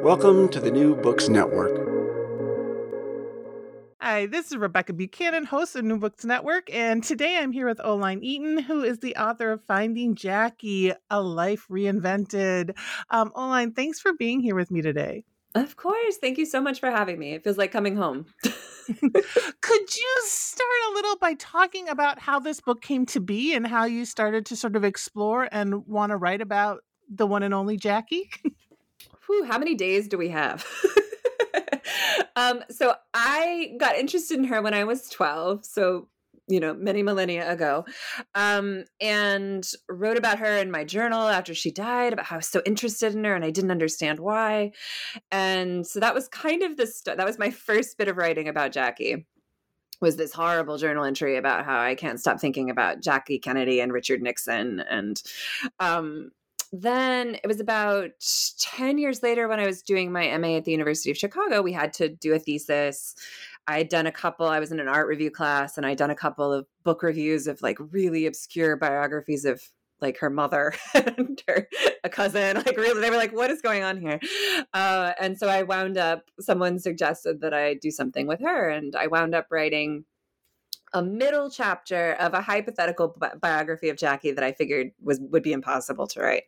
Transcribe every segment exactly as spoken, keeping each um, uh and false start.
Welcome to the New Books Network. Hi, this is Rebecca Buchanan, host of New Books Network, and today I'm here with Oline Eaton, who is the author of Finding Jackie, A Life Reinvented. Um, Oline, thanks for being here with me today. Of course. Thank you so much for having me. It feels like coming home. Could you start a little by talking about how this book came to be and how you started to sort of explore and want to write about the one and only Jackie? Whew, how many days do we have? um, so I got interested in her when I was twelve. So, you know, many millennia ago, um, and wrote about her in my journal after she died, about how I was so interested in her and I didn't understand why. And so that was kind of the st- that was my first bit of writing about Jackie, was this horrible journal entry about how I can't stop thinking about Jackie Kennedy and Richard Nixon. And, um, then it was about ten years later when I was doing my M A at the University of Chicago, we had to do a thesis. I had done a couple, I was in an art review class, and I'd done a couple of book reviews of like really obscure biographies of like her mother and her a cousin, like really, they were like, what is going on here? Uh, and so I wound up, someone suggested that I do something with her, and I wound up writing a middle chapter of a hypothetical bi- biography of Jackie that I figured was would be impossible to write.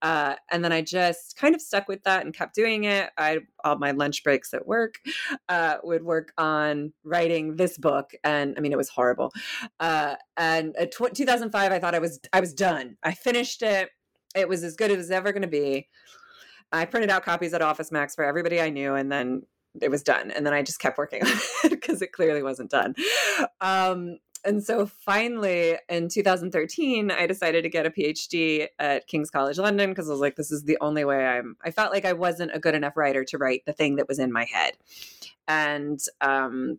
Uh, and then I just kind of stuck with that and kept doing it. I all my lunch breaks at work uh, would work on writing this book. And I mean, it was horrible. Uh, and in tw- two thousand five, I thought I was, I was done. I finished it. It was as good as it was ever going to be. I printed out copies at Office Max for everybody I knew. And then it was done. And then I just kept working on it because it clearly wasn't done. Um, and so finally in two thousand thirteen, I decided to get a P H D at King's College London because I was like, this is the only way I'm, I felt like I wasn't a good enough writer to write the thing that was in my head. And um,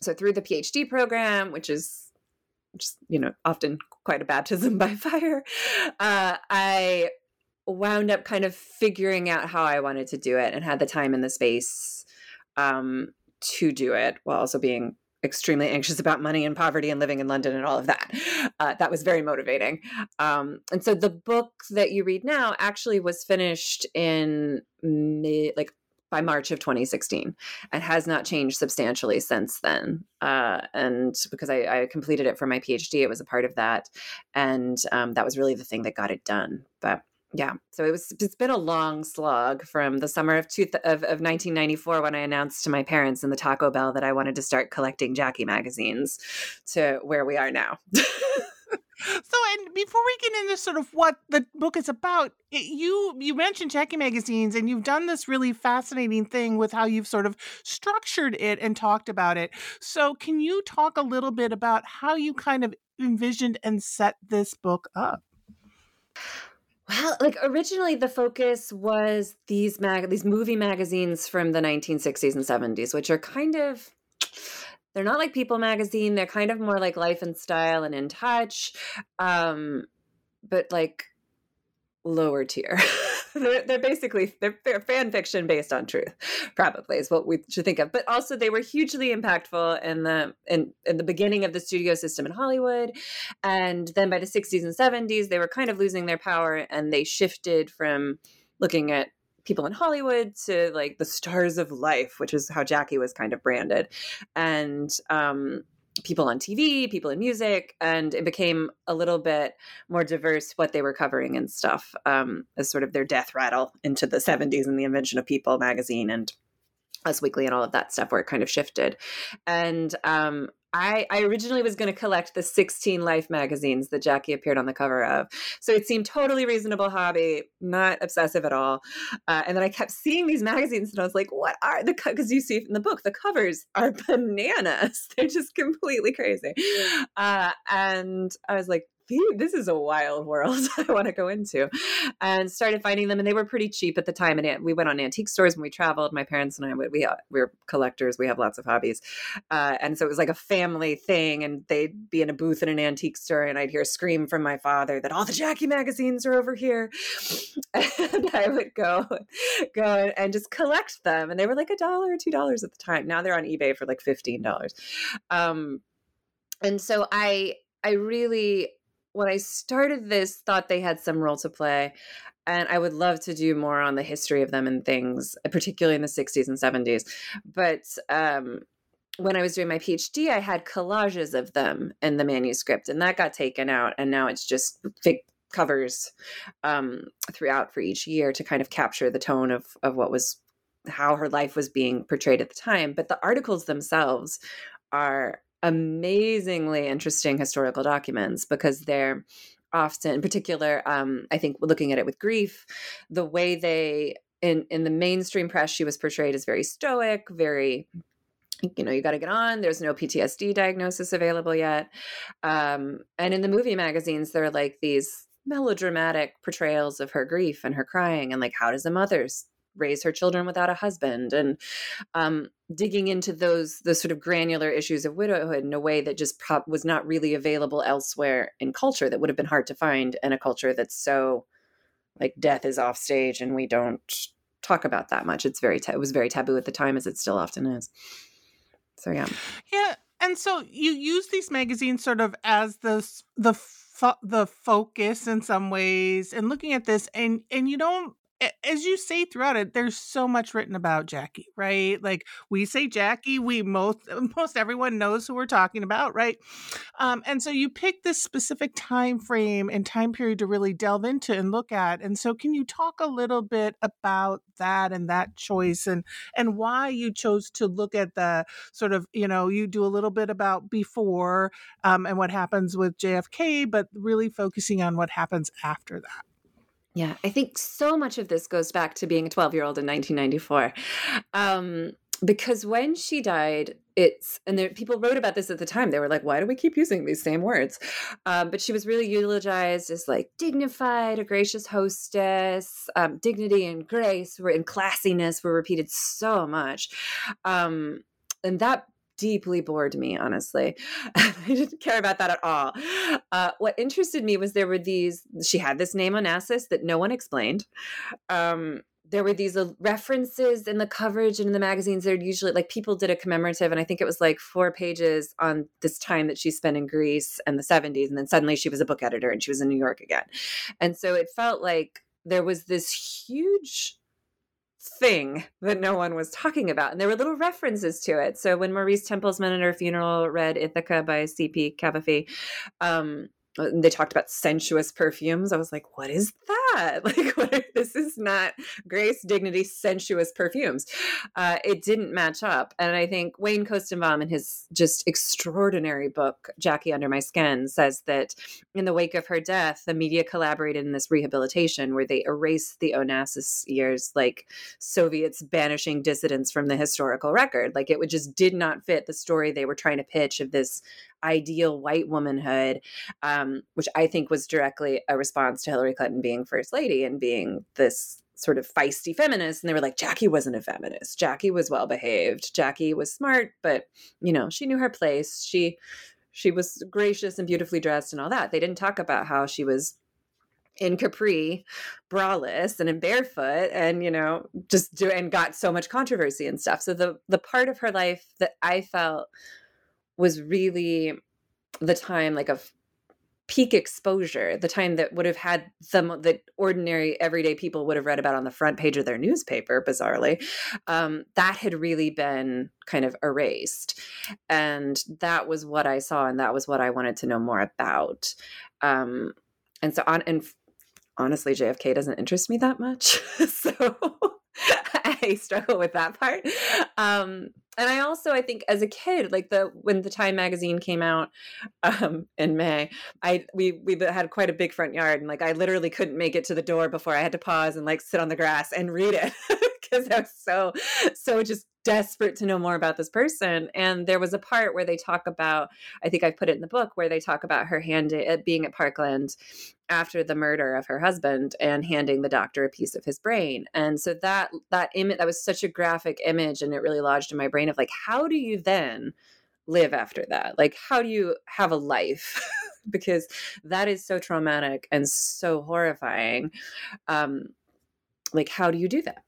so through the P H D program, which is just, you know, often quite a baptism by fire, uh, I wound up kind of figuring out how I wanted to do it and had the time and the space um, to do it while also being extremely anxious about money and poverty and living in London and all of that. Uh, that was very motivating. Um, and so the book that you read now actually was finished in mid, like by March of twenty sixteen and has not changed substantially since then. Uh, and because I, I completed it for my P H D, it was a part of that. And um, that was really the thing that got it done. But yeah. So it was, it's been a long slog from the summer of, two th- of of nineteen ninety-four when I announced to my parents in the Taco Bell that I wanted to start collecting Jackie magazines to where we are now. So, and before we get into sort of what the book is about, it, you you mentioned Jackie magazines, and you've done this really fascinating thing with how you've sort of structured it and talked about it. So can you talk a little bit about how you kind of envisioned and set this book up? Well, like originally the focus was these mag- these movie magazines from the nineteen sixties and seventies, which are kind of, they're not like People magazine. They're kind of more like Life and Style and In Touch, um, but like lower tier. they're, they're basically, they're, they're fan fiction based on truth, probably is what we should think of. But also they were hugely impactful in the in, in the beginning of the studio system in Hollywood. And then by the sixties and seventies, they were kind of losing their power and they shifted from looking at people in Hollywood to like the stars of life, which is how Jackie was kind of branded. And um people on T V, people in music, and it became a little bit more diverse what they were covering and stuff um, as sort of their death rattle into the seventies and the invention of People magazine and Us Weekly and all of that stuff, where it kind of shifted. And um, I, I originally was going to collect the sixteen Life magazines that Jackie appeared on the cover of. So it seemed totally reasonable hobby, not obsessive at all. Uh, and then I kept seeing these magazines and I was like, what are the, co-? Cause you see in the book, the covers are bananas. They're just completely crazy. Uh, and I was like, this is a wild world I want to go into, and started finding them. And they were pretty cheap at the time. And we went on antique stores when we traveled. My parents and I, we, we we're collectors. We have lots of hobbies. Uh, and so it was like a family thing. And they'd be in a booth in an antique store and I'd hear a scream from my father that all the Jackie magazines are over here. And I would go, go and just collect them. And they were like a dollar or two dollars at the time. Now they're on eBay for like fifteen dollars. Um, and so I, I really, when I started this, thought they had some role to play, and I would love to do more on the history of them and things, particularly in the sixties and seventies. But um, when I was doing my PhD, I had collages of them in the manuscript, and that got taken out, and now it's just fake covers um, throughout for each year to kind of capture the tone of of what was, how her life was being portrayed at the time. But the articles themselves are amazingly interesting historical documents, because they're often, in particular, um, I think looking at it with grief, the way they, in, in the mainstream press, she was portrayed as very stoic, very, you know, you got to get on. There's no P T S D diagnosis available yet. Um, and in the movie magazines, there are like these melodramatic portrayals of her grief and her crying, and like, how does a mother's raise her children without a husband, and um, digging into those, those sort of granular issues of widowhood in a way that just prop- was not really available elsewhere in culture, that would have been hard to find in a culture that's so like death is off stage and we don't talk about that much. It's very, ta- it was very taboo at the time, as it still often is. So, yeah. Yeah. And so you use these magazines sort of as the, the, fo- the focus in some ways, and looking at this, and, and you don't, as you say throughout it, there's so much written about Jackie, right? Like we say Jackie, we most, most everyone knows who we're talking about, right? Um, and so you pick this specific time frame and time period to really delve into and look at. And so can you talk a little bit about that and that choice, and, and why you chose to look at the sort of, you know, you do a little bit about before um, and what happens with J F K, but really focusing on what happens after that? Yeah, I think so much of this goes back to being a twelve-year-old in nineteen ninety-four, um, because when she died, it's, and there, people wrote about this at the time. They were like, why do we keep using these same words? Um, but she was really eulogized as like dignified, a gracious hostess. Um, dignity and grace were, and classiness were repeated so much. Um, and that deeply bored me, honestly. I didn't care about that at all. Uh, what interested me was there were these, she had this name Onassis that no one explained. Um, there were these references in the coverage and in the magazines. They're usually like, People did a commemorative, and I think it was like four pages on this time that she spent in Greece and the seventies. And then suddenly she was a book editor and she was in New York again. And so it felt like there was this huge thing that no one was talking about, and there were little references to it. So when Maurice Templesman at her funeral read Ithaca by C P Cavafy, um, they talked about sensuous perfumes. I was like, what is that? Like, what are, this is not grace, dignity, sensuous perfumes. Uh, it didn't match up. And I think Wayne Kostenbaum, in his just extraordinary book, Jackie Under My Skin, says that in the wake of her death, the media collaborated in this rehabilitation where they erased the Onassis years, like Soviets banishing dissidents from the historical record. Like, it would just did not fit the story they were trying to pitch of this ideal white womanhood, um, which I think was directly a response to Hillary Clinton being first lady and being this sort of feisty feminist. And they were like, Jackie wasn't a feminist. Jackie was well-behaved. Jackie was smart, but, you know, she knew her place. She, she was gracious and beautifully dressed and all that. They didn't talk about how she was in Capri, braless and in barefoot, and, you know, just do and got so much controversy and stuff. So the, the part of her life that I felt was really the time like of peak exposure, the time that would have had some that ordinary everyday people would have read about on the front page of their newspaper, bizarrely, um, that had really been kind of erased. And that was what I saw, and that was what I wanted to know more about. Um, and so on, and honestly, J F K doesn't interest me that much. So I struggle with that part. Um, and I also, I think as a kid, like the, when the Time magazine came out um, in May, I, we, we had quite a big front yard, and like, I literally couldn't make it to the door before I had to pause and like sit on the grass and read it because I was so, so just desperate to know more about this person. And there was a part where they talk about, I think I put it in the book, where they talk about her hand at being at Parkland after the murder of her husband and handing the doctor a piece of his brain. And so that, that image, that was such a graphic image, and it really lodged in my brain of like, how do you then live after that? Like, how do you have a life? Because that is so traumatic and so horrifying. Um, like, how do you do that?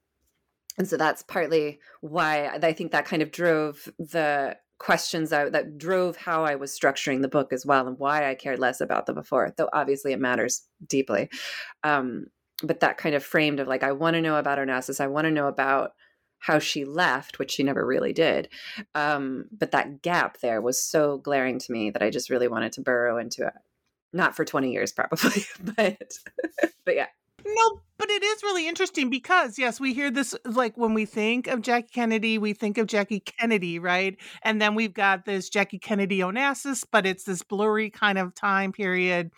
And so that's partly why I think that kind of drove the questions I, that drove how I was structuring the book as well, and why I cared less about them before, though obviously it matters deeply. Um, but that kind of framed of like, I want to know about her analysis. I want to know about how she left, which she never really did. Um, but that gap there was so glaring to me that I just really wanted to burrow into it. Not for twenty years probably, but but yeah. No, but it is really interesting because, yes, we hear this, like when we think of Jackie Kennedy, we think of Jackie Kennedy, right? And then we've got this Jackie Kennedy Onassis, but it's this blurry kind of time period.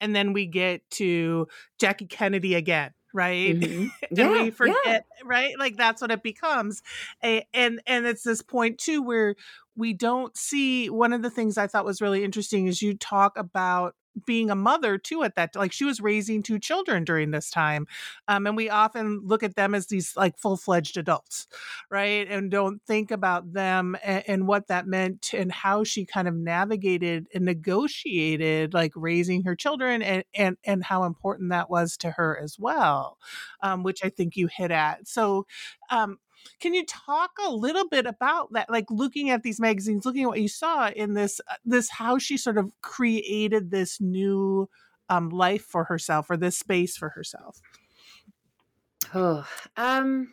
And then we get to Jackie Kennedy again, right? Mm-hmm. and yeah, we forget, yeah. right? Like that's what it becomes. And, and, and it's this point too, where we don't see, one of the things I thought was really interesting is you talk about being a mother too at that, like she was raising two children during this time. Um, and we often look at them as these like full-fledged adults, right? And don't think about them and, and what that meant and how she kind of navigated and negotiated like raising her children and, and, and how important that was to her as well, um, which I think you hit at. So, um, can you talk a little bit about that? Like looking at these magazines, looking at what you saw in this, this, how she sort of created this new um, life for herself or this space for herself. Oh, um,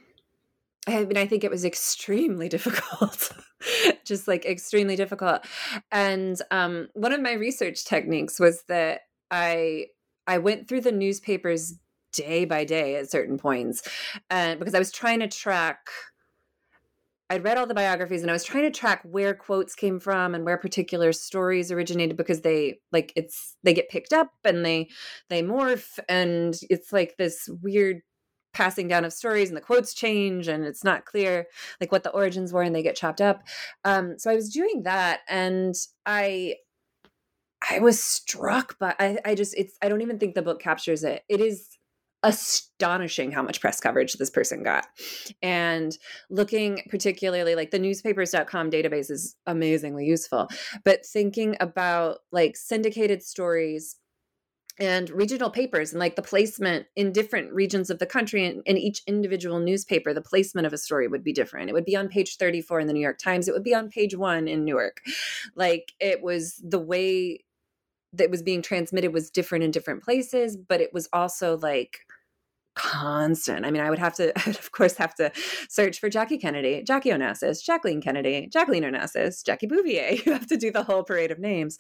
I mean, I think it was extremely difficult, just like extremely difficult. And um, one of my research techniques was that I, I went through the newspapers day by day at certain points. And because I was trying to track, I'd read all the biographies and I was trying to track where quotes came from and where particular stories originated, because they like it's, they get picked up and they, they morph, and it's like this weird passing down of stories and the quotes change and it's not clear like what the origins were and they get chopped up. Um, so I was doing that, and I, I was struck by, I, I just, it's, I don't even think the book captures it. It is astonishing how much press coverage this person got. And looking particularly like the newspapers dot com database is amazingly useful, but thinking about like syndicated stories and regional papers and like the placement in different regions of the country and in each individual newspaper, the placement of a story would be different. It would be on page thirty-four in the New York Times. It would be on page one in Newark. Like it was the way that was being transmitted was different in different places, but it was also like constant. I mean, I would have to, I would of course have to search for Jackie Kennedy, Jackie Onassis, Jacqueline Kennedy, Jacqueline Onassis, Jackie Bouvier. You have to do the whole parade of names.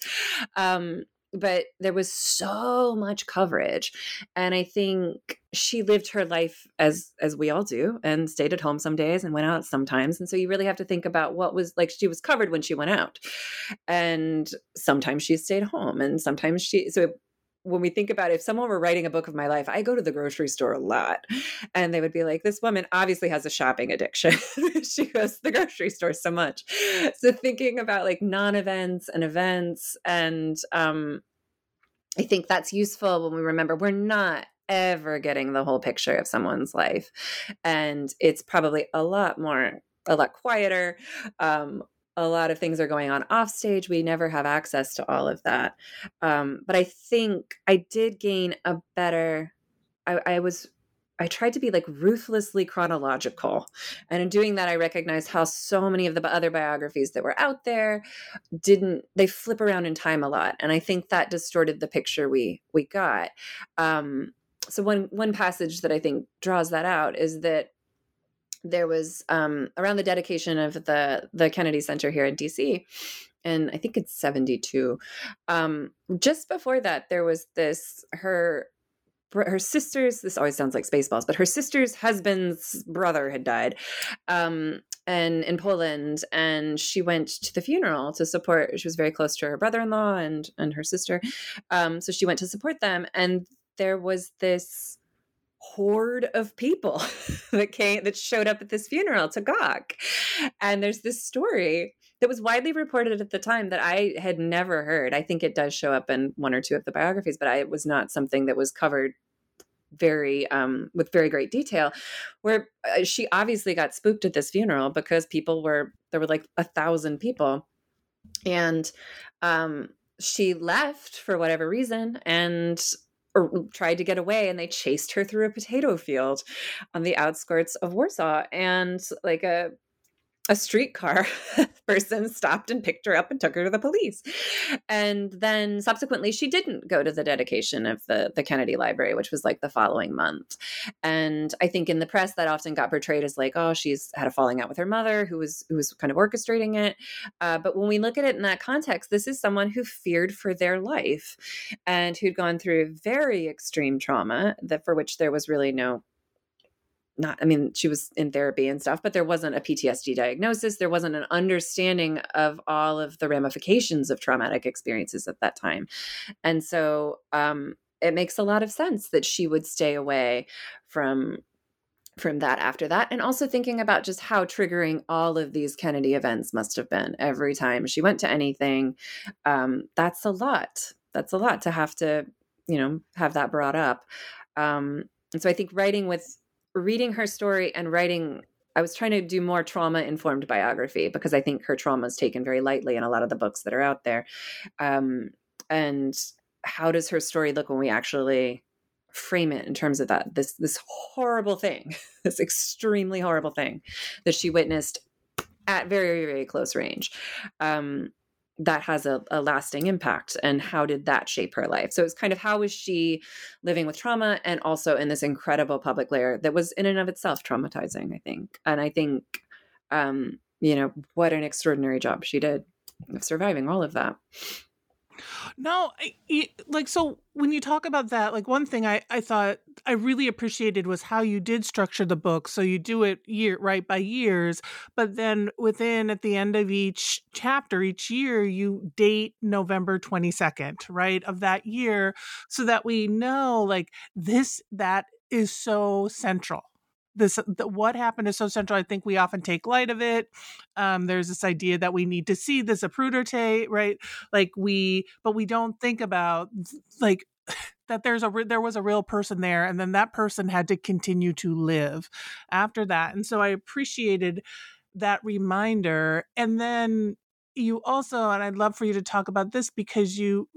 Um, but there was so much coverage. And I think she lived her life as, as we all do, and stayed at home some days and went out sometimes. And so you really have to think about what was like, she was covered when she went out, and sometimes she stayed home, and sometimes she, so it, when we think about if someone were writing a book of my life, I go to the grocery store a lot, and they would be like, this woman obviously has a shopping addiction. She goes to the grocery store so much. So thinking about like non-events and events. And, um, I think that's useful when we remember we're not ever getting the whole picture of someone's life, and it's probably a lot more, a lot quieter. Um, A lot of things are going on off stage. We never have access to all of that. Um, but I think I did gain a better, I, I was, I tried to be like ruthlessly chronological. And in doing that, I recognized how so many of the other biographies that were out there didn't, they flip around in time a lot. And I think that distorted the picture we, we got. Um, so one, one passage that I think draws that out is that there was um, around the dedication of the, the Kennedy Center here in D C, and I think it's seventy-two. Um, just before that, there was this, her her sister's, this always sounds like Spaceballs, but her sister's husband's brother had died um, and in Poland. And she went to the funeral to support, she was very close to her brother-in-law and, and her sister. Um, so she went to support them. And there was this horde of people that came, that showed up at this funeral to gawk. And there's this story that was widely reported at the time that I had never heard. I think it does show up in one or two of the biographies, but I, it was not something that was covered very, um, with very great detail, where uh, she obviously got spooked at this funeral because people were, there were like a thousand people, and um, she left for whatever reason and or tried to get away, and they chased her through a potato field on the outskirts of Warsaw. And like a, a streetcar person stopped and picked her up and took her to the police. And then subsequently she didn't go to the dedication of the, the Kennedy Library, which was like the following month. And I think in the press that often got portrayed as like, oh, she's had a falling out with her mother who was, who was kind of orchestrating it. Uh, but when we look at it in that context, this is someone who feared for their life and who'd gone through very extreme trauma that for which there was really no Not, I mean, she was in therapy and stuff, but there wasn't a P T S D diagnosis. There wasn't an understanding of all of the ramifications of traumatic experiences at that time. And so um, it makes a lot of sense that she would stay away from from that after that. And also thinking about just how triggering all of these Kennedy events must have been every time she went to anything. Um, that's a lot. That's a lot to have to, you know, have that brought up. Um, and so I think writing with, reading her story and writing, I was trying to do more trauma-informed biography because I think her trauma is taken very lightly in a lot of the books that are out there. Um, and how does her story look when we actually frame it in terms of that, this, this horrible thing, this extremely horrible thing that she witnessed at very, very close range. Um, that has a, a lasting impact, and how did that shape her life? So it's kind of, how was she living with trauma and also in this incredible public layer that was in and of itself traumatizing, I think. And I think, um, you know, what an extraordinary job she did of surviving all of that. No, I, it, like, so when you talk about that, like one thing I, I thought I really appreciated was how you did structure the book. So you do it year right by years, but then within at the end of each chapter, each year, you date November twenty-second, right, of that year, so that we know like this, that is so central. This, the, what happened is so central. I think we often take light of it. Um, there's this idea that we need to see the Zapruder tape, right? Like we, but we don't think about like that there's a, there was a real person there. And then that person had to continue to live after that. And so I appreciated that reminder. And then you also, and I'd love for you to talk about this, because you,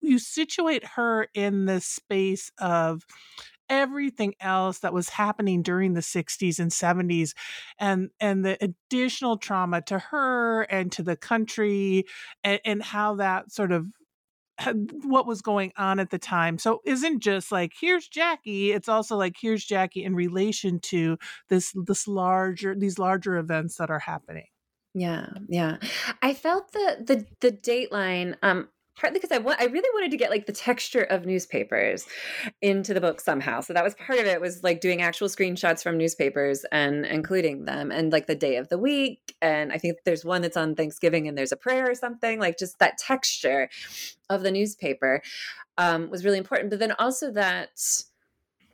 you situate her in this space of everything else that was happening during the sixties and seventies, and and the additional trauma to her and to the country, and, and how that sort of had, what was going on at the time. So isn't just like, here's Jackie, it's also like, here's Jackie in relation to this this larger these larger events that are happening. Yeah, yeah. I felt the the the dateline um partly because I wa- I really wanted to get like the texture of newspapers into the book somehow. So that was part of it, was like doing actual screenshots from newspapers and including them, and like the day of the week. And I think there's one that's on Thanksgiving and there's a prayer or something, like just that texture of the newspaper um, was really important. But then also that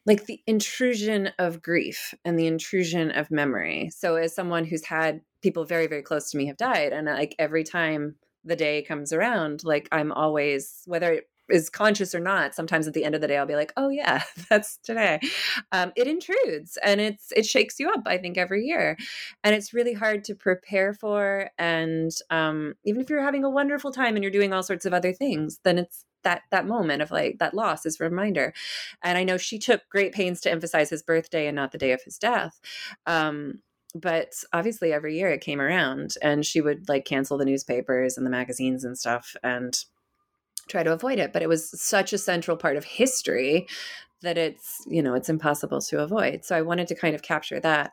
like the intrusion of grief and the intrusion of memory. So as someone who's had people very, very close to me have died, and like every time the day comes around, like I'm always, whether it is conscious or not, sometimes at the end of the day, I'll be like, oh yeah, that's today. Um, it intrudes, and it's, it shakes you up, I think, every year. And it's really hard to prepare for. And um, even if you're having a wonderful time and you're doing all sorts of other things, then it's that, that moment of like, that loss is a reminder. And I know she took great pains to emphasize his birthday and not the day of his death. Um, But obviously every year it came around, and she would like cancel the newspapers and the magazines and stuff and try to avoid it. But it was such a central part of history that it's, you know, it's impossible to avoid. So I wanted to kind of capture that.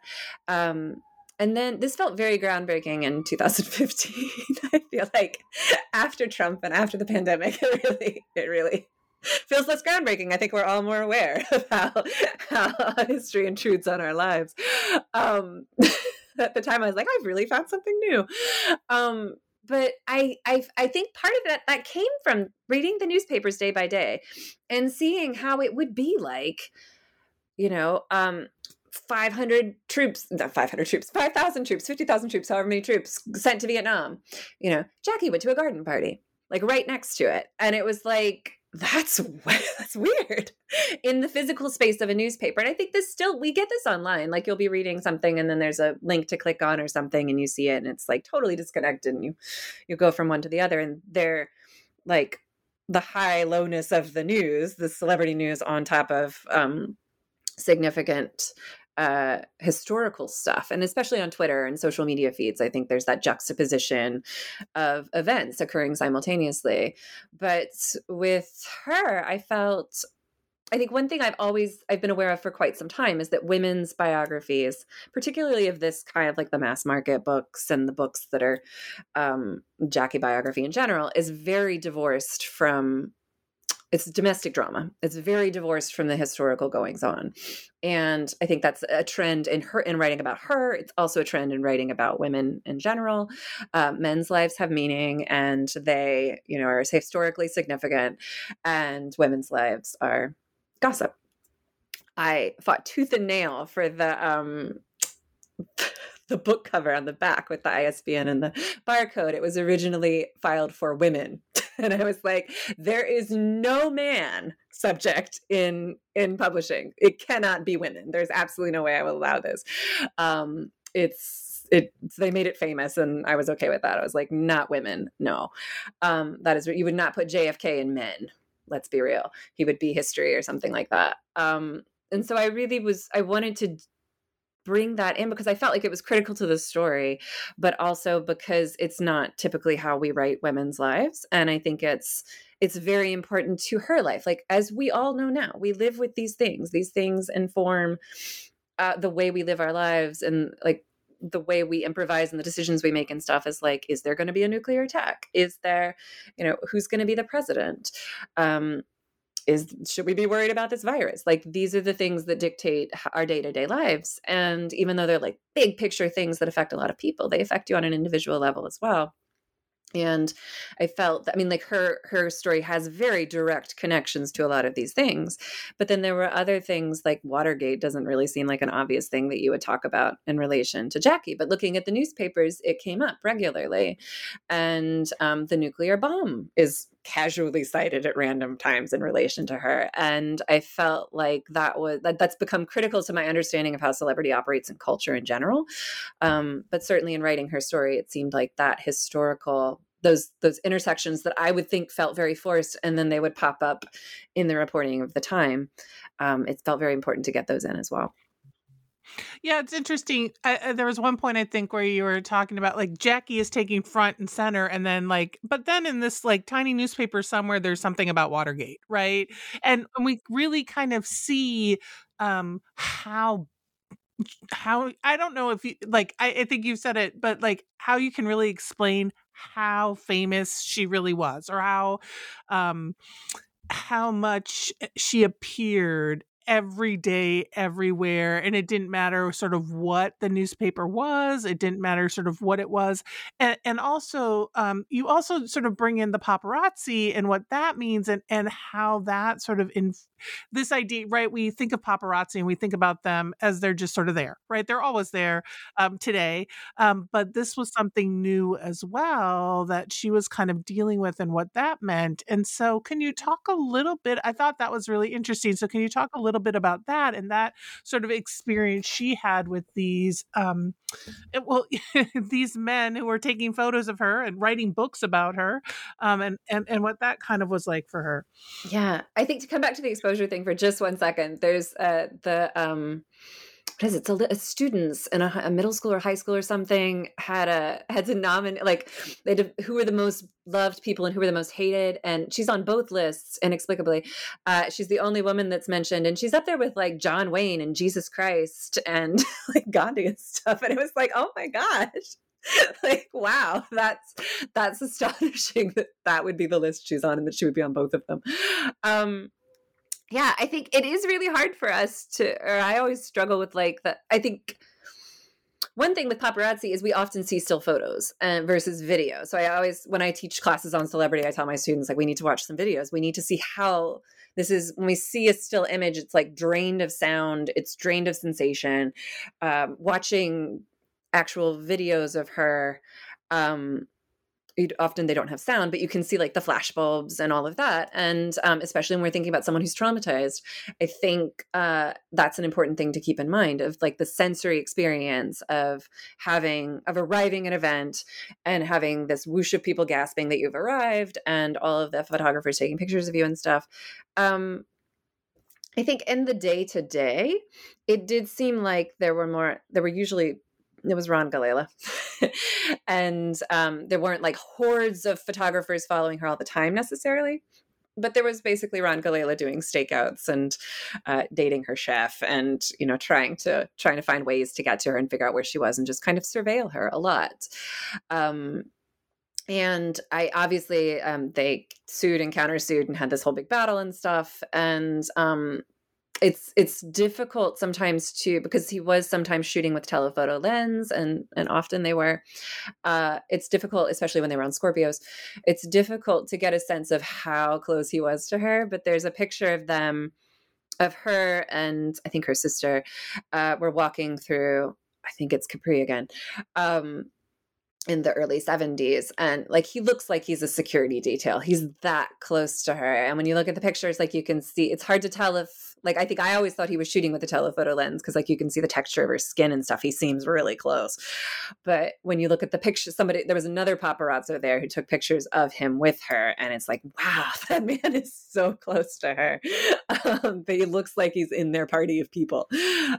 Um, and then this felt very groundbreaking in two thousand fifteen. I feel like after Trump and after the pandemic, it really, it really feels less groundbreaking. I think we're all more aware of how, how history intrudes on our lives. Um, at the time I was like, I've really found something new. Um, but I, I, I think part of that, that came from reading the newspapers day by day and seeing how it would be like, you know, um, five hundred troops, not five hundred troops, five thousand troops, fifty thousand troops, however many troops sent to Vietnam. You know, Jackie went to a garden party, like right next to it. And it was like, that's, that's weird in the physical space of a newspaper. And I think this still, we get this online, like you'll be reading something and then there's a link to click on or something and you see it and it's like totally disconnected and you, you go from one to the other. And they're like the high lowness of the news, the celebrity news on top of, um, significant uh, historical stuff. And especially on Twitter and social media feeds, I think there's that juxtaposition of events occurring simultaneously. But with her, I felt, I think one thing I've always, I've been aware of for quite some time is that women's biographies, particularly of this kind of like the mass market books and the books that are um, Jackie biography in general, is very divorced from it's domestic drama. It's very divorced from the historical goings on. And I think that's a trend in her, in writing about her. It's also a trend in writing about women in general. Uh, men's lives have meaning and they, you know, are historically significant, and women's lives are gossip. I fought tooth and nail for the, um, the book cover on the back with the I S B N and the barcode. It was originally filed for women. And I was like, there is no man subject in, in publishing. It cannot be women. There's absolutely no way I will allow this. Um, it's, it, they made it famous and I was okay with that. I was like, not women. No. Um, that is, you would not put J F K in men. Let's be real. He would be history or something like that. Um, and so I really was, I wanted to bring that in because I felt like it was critical to the story, but also because it's not typically how we write women's lives. And I think it's, it's very important to her life. Like, as we all know now, we live with these things, these things inform uh, the way we live our lives and like the way we improvise and the decisions we make and stuff is like, is there going to be a nuclear attack? Is there, you know, who's going to be the president? Um, Is, should we be worried about this virus? Like, these are the things that dictate our day-to-day lives. And even though they're like big picture things that affect a lot of people, they affect you on an individual level as well. And I felt, I mean, like her, her story has very direct connections to a lot of these things, but then there were other things like Watergate doesn't really seem like an obvious thing that you would talk about in relation to Jackie, but looking at the newspapers, it came up regularly. And um, the nuclear bomb is casually cited at random times in relation to her. And I felt like that was, that, that's become critical to my understanding of how celebrity operates in culture in general. Um, but certainly in writing her story, it seemed like that historical, those, those intersections that I would think felt very forced, and then they would pop up in the reporting of the time. Um, it felt very important to get those in as well. Yeah, it's interesting. I, there was one point, I think, where you were talking about like Jackie is taking front and center, and then like, but then in this like tiny newspaper somewhere, there's something about Watergate, right? And, and we really kind of see um, how, how, I don't know if you, like, I, I think you've said it, but like how you can really explain how famous she really was, or how, um, how much she appeared every day, everywhere. And it didn't matter sort of what the newspaper was. It didn't matter sort of what it was. And, and also, um, you also sort of bring in the paparazzi and what that means, and, and how that sort of in this idea, right? We think of paparazzi and we think about them as they're just sort of there, right? They're always there um, today. Um, but this was something new as well that she was kind of dealing with and what that meant. And so can you talk a little bit? I thought that was really interesting. So can you talk a little bit about that and that sort of experience she had with these um well these men who were taking photos of her and writing books about her, um and and and what that kind of was like for her? Yeah, I think to come back to the exposure thing for just one second, there's uh the um what is it? So students in a, a middle school or high school or something had a, had to nominate, like they did, who were the most loved people and who were the most hated. And she's on both lists inexplicably. Uh, she's the only woman that's mentioned, and she's up there with like John Wayne and Jesus Christ and like Gandhi and stuff. And it was like, oh my gosh, Like, wow, that's that's astonishing that that would be the list she's on and that she would be on both of them. Um, yeah, I think it is really hard for us to, or I always struggle with like that. I think one thing with paparazzi is we often see still photos and versus video. So I always, when I teach classes on celebrity, I tell my students, like, we need to watch some videos. We need to see how this is, when we see a still image, it's like drained of sound. It's drained of sensation. Um, watching actual videos of her, um, you'd, often they don't have sound, but you can see like the flash bulbs and all of that. And um, especially when we're thinking about someone who's traumatized, I think uh, that's an important thing to keep in mind, of like the sensory experience of having, of arriving at an event and having this whoosh of people gasping that you've arrived and all of the photographers taking pictures of you and stuff. Um, I think in the day to day, it did seem like there were more, there were usually it was Ron Galella. And um, there weren't like hordes of photographers following her all the time necessarily, but there was basically Ron Galella doing stakeouts and uh, dating her chef and, you know, trying to, trying to find ways to get to her and figure out where she was and just kind of surveil her a lot. Um, and I obviously, um, they sued and countersued and had this whole big battle and stuff. And, um, It's it's difficult sometimes to, because he was sometimes shooting with telephoto lens and, and often they were, uh, it's difficult, especially when they were on Scorpios, it's difficult to get a sense of how close he was to her. But there's a picture of them, of her and I think her sister, uh, were walking through, I think it's Capri again, um, in the early seventies. And like, he looks like he's a security detail. He's that close to her. And when you look at the pictures, like you can see, it's hard to tell if, like, I think I always thought he was shooting with a telephoto lens, 'cause like you can see the texture of her skin and stuff. He seems really close. But when you look at the picture, somebody, there was another paparazzo there who took pictures of him with her. And it's like, wow, that man is so close to her. Um, but he looks like he's in their party of people.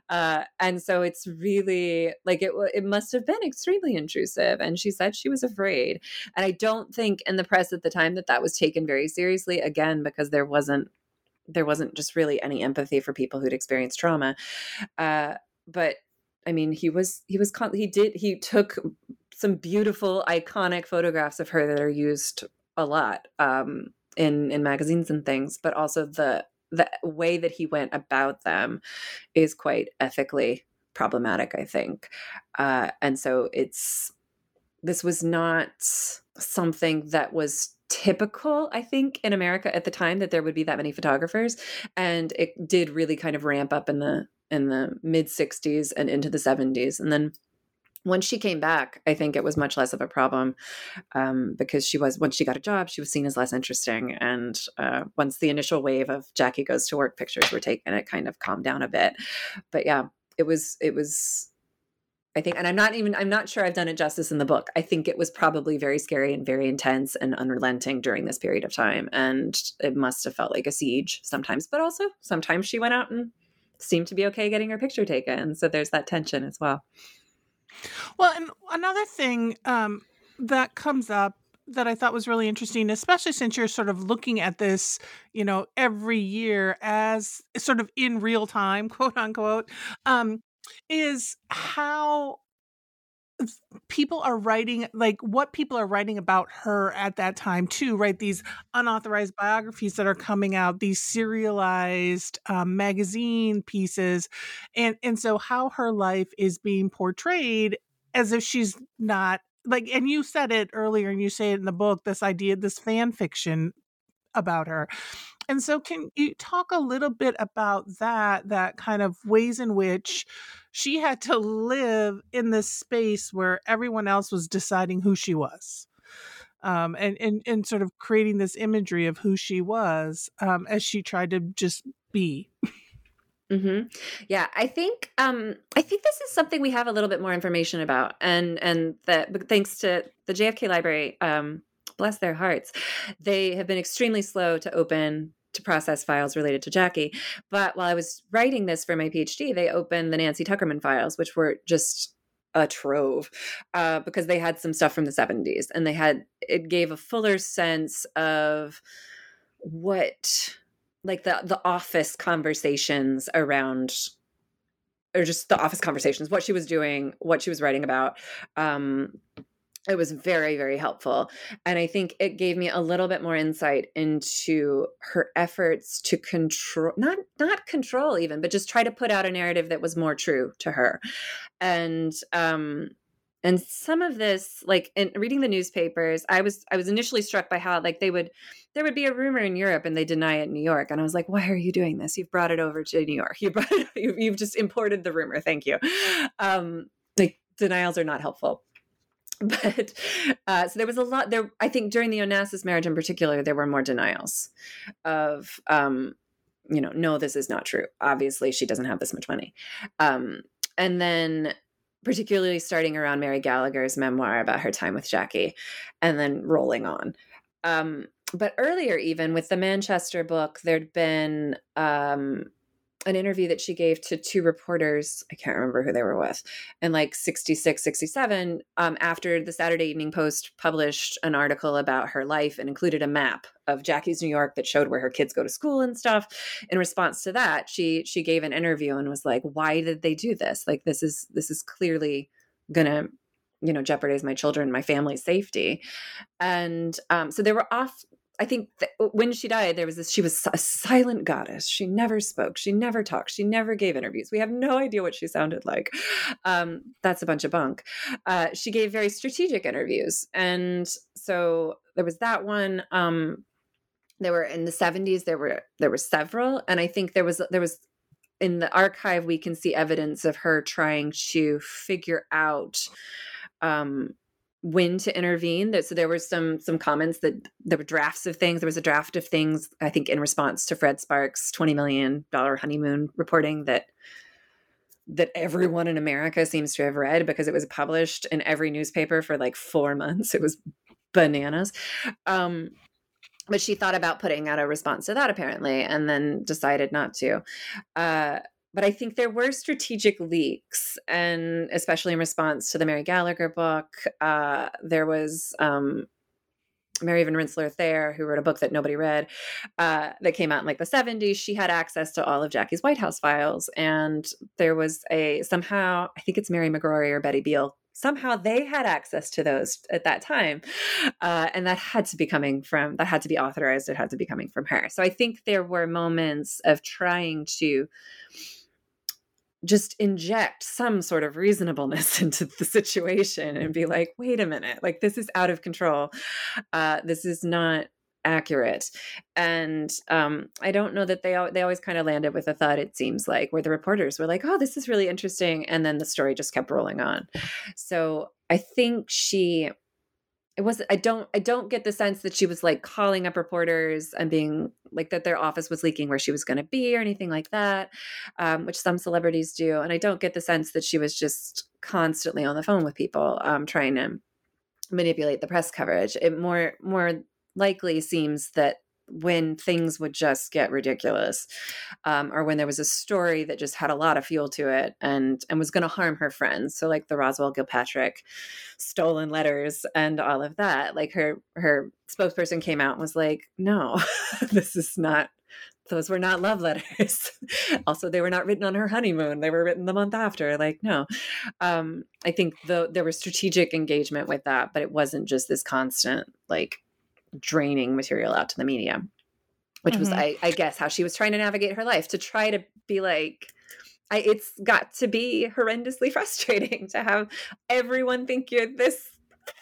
Uh, and so it's really like, it, it must've been extremely intrusive. And she said she was afraid. And I don't think in the press at the time that that was taken very seriously, again, because there wasn't, there wasn't just really any empathy for people who'd experienced trauma. Uh, but I mean, he was, he was, he did, he took some beautiful, iconic photographs of her that are used a lot, um, in, in magazines and things, but also the, the way that he went about them is quite ethically problematic, I think. Uh, and so it's, this was not something that was typical, I think, in America at the time, that there would be that many photographers. And it did really kind of ramp up in the in the mid sixties and into the seventies. And then once she came back, I think it was much less of a problem, um, because she was, once she got a job, she was seen as less interesting. And uh, once the initial wave of Jackie Goes to Work pictures were taken, it kind of calmed down a bit. But yeah, it was it was. I think, and I'm not even, I'm not sure I've done it justice in the book. I think it was probably very scary and very intense and unrelenting during this period of time. And it must have felt like a siege sometimes, but also sometimes she went out and seemed to be okay getting her picture taken. So there's that tension as well. Well, and another thing um, that comes up that I thought was really interesting, especially since you're sort of looking at this, you know, every year as sort of in real time, quote unquote, um, is how people are writing, like what people are writing about her at that time too, right? These unauthorized biographies that are coming out, these serialized um, magazine pieces. And, and so how her life is being portrayed as if she's not, like, and you said it earlier and you say it in the book, this idea, this fan fiction about her. And so can you talk a little bit about that, that kind of ways in which she had to live in this space where everyone else was deciding who she was, um, and, and, and sort of creating this imagery of who she was, um, as she tried to just be. Mm-hmm. Yeah, I think um, I think this is something we have a little bit more information about. And, and that thanks to the J F K Library, um, bless their hearts, they have been extremely slow to open to process files related to Jackie. But while I was writing this for my PhD, they opened the Nancy Tuckerman files, which were just a trove, uh, because they had some stuff from the seventies, and they had, it gave a fuller sense of what, like the, the office conversations around or just the office conversations, what she was doing, what she was writing about. Um, it was very, very helpful. And I think it gave me a little bit more insight into her efforts to control, not, not control even, but just try to put out a narrative that was more true to her. And, um, and some of this, like in reading the newspapers, I was, I was initially struck by how like they would, there would be a rumor in Europe and they deny it in New York. And I was like, why are you doing this? You've brought it over to New York. You brought it, you've, you've just imported the rumor. Thank you. Um, like denials are not helpful. But, uh, so there was a lot there. I think during the Onassis marriage in particular, there were more denials of, um, you know, no, this is not true. Obviously she doesn't have this much money. Um, and then particularly starting around Mary Gallagher's memoir about her time with Jackie and then rolling on. Um, but earlier, even with the Manchester book, there'd been, um, an interview that she gave to two reporters. I can't remember who they were with. And like sixty-six, sixty-seven, um, after the Saturday Evening Post published an article about her life and included a map of Jackie's New York that showed where her kids go to school and stuff. In response to that, she, she gave an interview and was like, why did they do this? Like, this is, this is clearly gonna, you know, jeopardize my children, my family's safety. And, um, so they were off, I think that when she died, there was this, she was a silent goddess. She never spoke. She never talked. She never gave interviews. We have no idea what she sounded like. Um, that's a bunch of bunk. Uh, she gave very strategic interviews. And so there was that one. Um, there were in the seventies, there were, there were several. And I think there was, there was in the archive, we can see evidence of her trying to figure out, um, when to intervene. So there were some, some comments that there were drafts of things. There was a draft of things, I think, in response to Fred Sparks' twenty million dollars honeymoon reporting that, that everyone in America seems to have read because it was published in every newspaper for like four months. It was bananas. Um, but she thought about putting out a response to that apparently, and then decided not to. Uh, But I think there were strategic leaks, and especially in response to the Mary Gallagher book, uh, there was um, Mary Van Rensselaer Thayer, who wrote a book that nobody read, uh, that came out in like the seventies. She had access to all of Jackie's White House files, and there was a somehow, I think it's Mary McGrory or Betty Beal, somehow they had access to those at that time. Uh, and that had to be coming from, that had to be authorized. It had to be coming from her. So I think there were moments of trying to just inject some sort of reasonableness into the situation and be like, wait a minute, like this is out of control. Uh, this is not accurate. And um, I don't know that they, al- they always kind of landed with a thud, it seems like, where the reporters were like, oh, this is really interesting. And then the story just kept rolling on. So I think she, it was, I don't, I don't get the sense that she was like calling up reporters and being like that their office was leaking where she was going to be or anything like that, um, which some celebrities do. And I don't get the sense that she was just constantly on the phone with people um, trying to manipulate the press coverage. It more, more likely seems that when things would just get ridiculous, um, or when there was a story that just had a lot of fuel to it and, and was going to harm her friends. So like the Roswell Gilpatrick stolen letters and all of that, like her, her spokesperson came out and was like, no, this is not, those were not love letters. Also, they were not written on her honeymoon. They were written the month after. Like, no, um, I think the, there was strategic engagement with that, but it wasn't just this constant, like, draining material out to the media, which mm-hmm. was, I, I guess, how she was trying to navigate her life, to try to be like, I, it's got to be horrendously frustrating to have everyone think you're this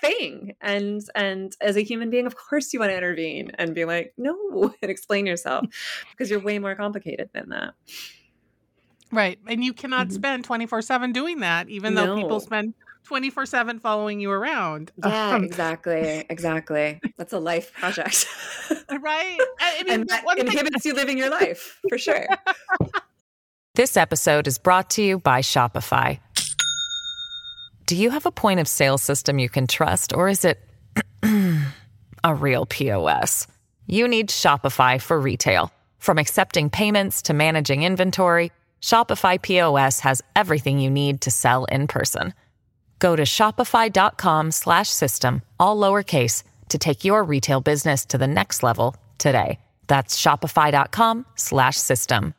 thing. And, and as a human being, of course you want to intervene and be like, no, and explain yourself because you're way more complicated than that. Right. And you cannot mm-hmm. spend twenty-four seven doing that, even no. though people spend twenty-four seven following you around. Yeah, um, exactly. Exactly. That's a life project. Right? I mean, and that inhibits thing- you living your life, for sure. This episode is brought to you by Shopify. Do you have a point of sale system you can trust, or is it a real P O S? You need Shopify for retail. From accepting payments to managing inventory, Shopify P O S has everything you need to sell in person. Go to shopify.com slash system, all lowercase, to take your retail business to the next level today. That's shopify.com slash system.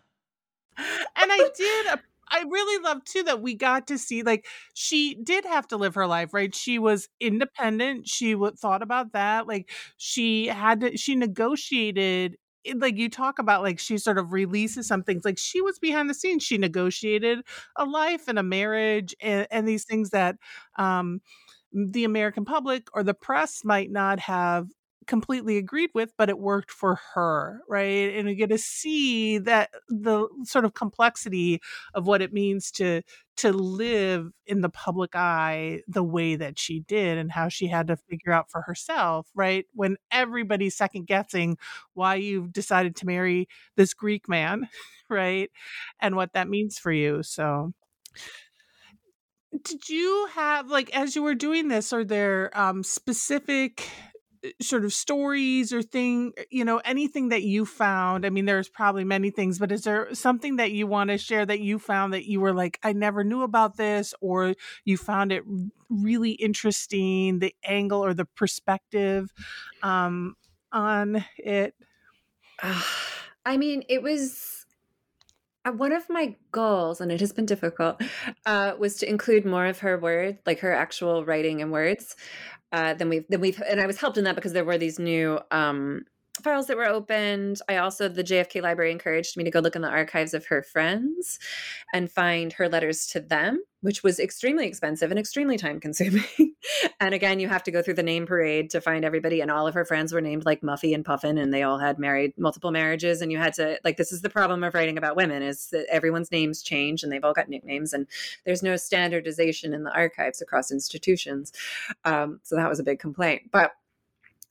And I did I really love too that we got to see, like, she did have to live her life, right? She was independent. She w- thought about that. Like, she had to, she negotiated. Like, you talk about, like, she sort of releases some things. Like, she was behind the scenes. She negotiated a life and a marriage and, and these things that um, the American public or the press might not have completely agreed with, but it worked for her, right? And you get to see that the sort of complexity of what it means to to live in the public eye the way that she did, and how she had to figure out for herself, right? When everybody's second guessing why you've decided to marry this Greek man, right? And what that means for you. So did you have, like, as you were doing this, are there um, specific sort of stories or thing, you know, anything that you found? I mean, there's probably many things, but is there something that you want to share that you found that you were like, I never knew about this, or you found it really interesting, the angle or the perspective um, on it? Uh, I mean, it was one of my goals, and it has been difficult, uh, was to include more of her word, like her actual writing and words. Uh, then we've, then we've, and I was helped in that because there were these new um, files that were opened. I also, the J F K Library encouraged me to go look in the archives of her friends and find her letters to them, which was extremely expensive and extremely time consuming. And again, you have to go through the name parade to find everybody. And all of her friends were named like Muffy and Puffin, and they all had married multiple marriages. And you had to, like, this is the problem of writing about women, is that everyone's names change and they've all got nicknames, and there's no standardization in the archives across institutions. Um, so that was a big complaint, but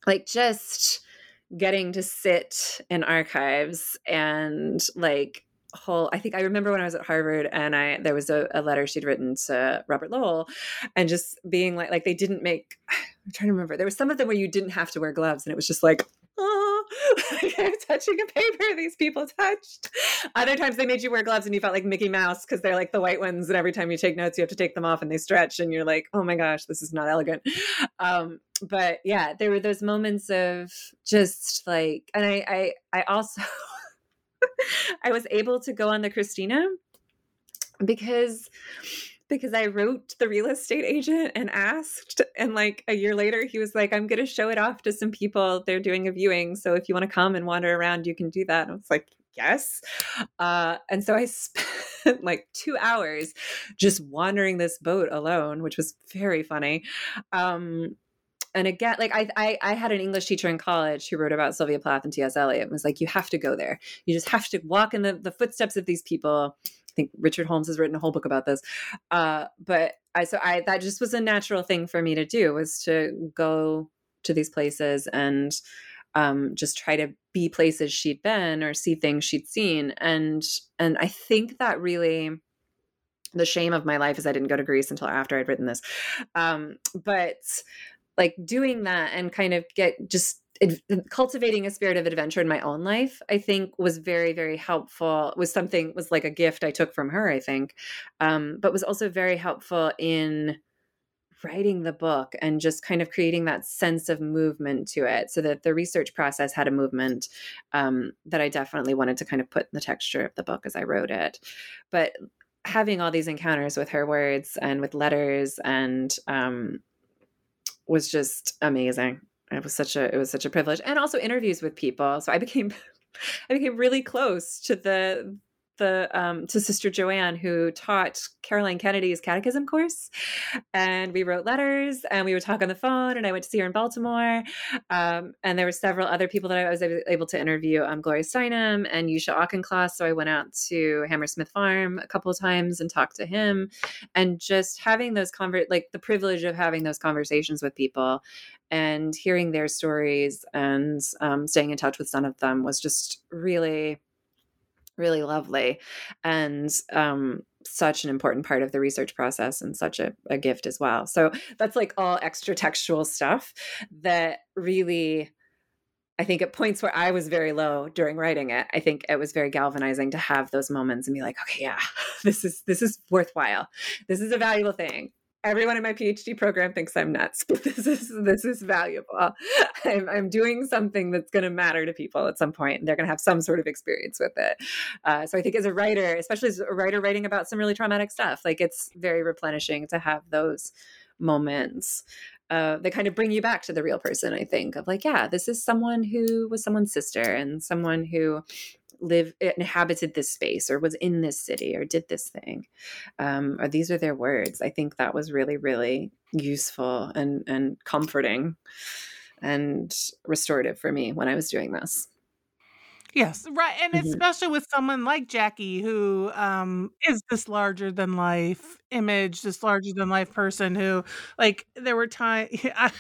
like just getting to sit in archives and like, whole I think I remember when I was at Harvard, and I there was a, a letter she'd written to Robert Lowell, and just being like like they didn't make I'm trying to remember there was some of them where you didn't have to wear gloves, and it was just like, oh, like I'm touching a paper these people touched. Other times they made you wear gloves and you felt like Mickey Mouse because they're like the white ones, and every time you take notes you have to take them off and they stretch and you're like, oh my gosh, this is not elegant. Um but yeah, there were those moments of just like, and I I I also I was able to go on the Christina because, because I wrote the real estate agent and asked, and like a year later, he was like, I'm going to show it off to some people. They're doing a viewing. So if you want to come and wander around, you can do that. And I was like, yes. Uh, and so I spent like two hours just wandering this boat alone, which was very funny. Um, And again, like I, I, I had an English teacher in college who wrote about Sylvia Plath and T S Eliot. It was like, you have to go there. You just have to walk in the, the footsteps of these people. I think Richard Holmes has written a whole book about this. Uh, but I, so I, that just was a natural thing for me to do, was to go to these places and um, just try to be places she'd been or see things she'd seen. And, and I think that really, the shame of my life is I didn't go to Greece until after I'd written this. Um, but like doing that and kind of get just ad- cultivating a spirit of adventure in my own life, I think was very, very helpful. It was something, was like a gift I took from her, I think, um, but was also very helpful in writing the book and just kind of creating that sense of movement to it, so that the research process had a movement um, that I definitely wanted to kind of put in the texture of the book as I wrote it. But having all these encounters with her words and with letters and, um, was just amazing. It was such a, it was such a privilege, and also interviews with people. So I became, I became really close to the, the, um, to Sister Joanne, who taught Caroline Kennedy's catechism course. And we wrote letters and we would talk on the phone, and I went to see her in Baltimore. Um, and there were several other people that I was able to interview, um, Gloria Steinem and Yusha Auchincloss. So I went out to Hammersmith Farm a couple of times and talked to him, and just having those convert, like the privilege of having those conversations with people and hearing their stories and, um, staying in touch with some of them was just really, really lovely, and um, such an important part of the research process, and such a, a gift as well. So that's like all extra textual stuff that really, I think at points where I was very low during writing it, I think it was very galvanizing to have those moments and be like, okay, yeah, this is, this is worthwhile. This is a valuable thing. everyone in my PhD program thinks I'm nuts, but this is, this is valuable. I'm, I'm doing something that's going to matter to people at some point, and they're going to have some sort of experience with it. Uh, so I think as a writer, especially as a writer writing about some really traumatic stuff, like it's very replenishing to have those moments. Uh, they kind of bring you back to the real person, I think, of like, yeah, this is someone who was someone's sister and someone who lived, inhabited this space or was in this city or did this thing. Um, or these are their words. I think that was really, really useful and, and comforting and restorative for me when I was doing this. Yes, right. And mm-hmm. especially with someone like Jackie, who um, is this larger than life image, this larger than life person who, like, there were times I,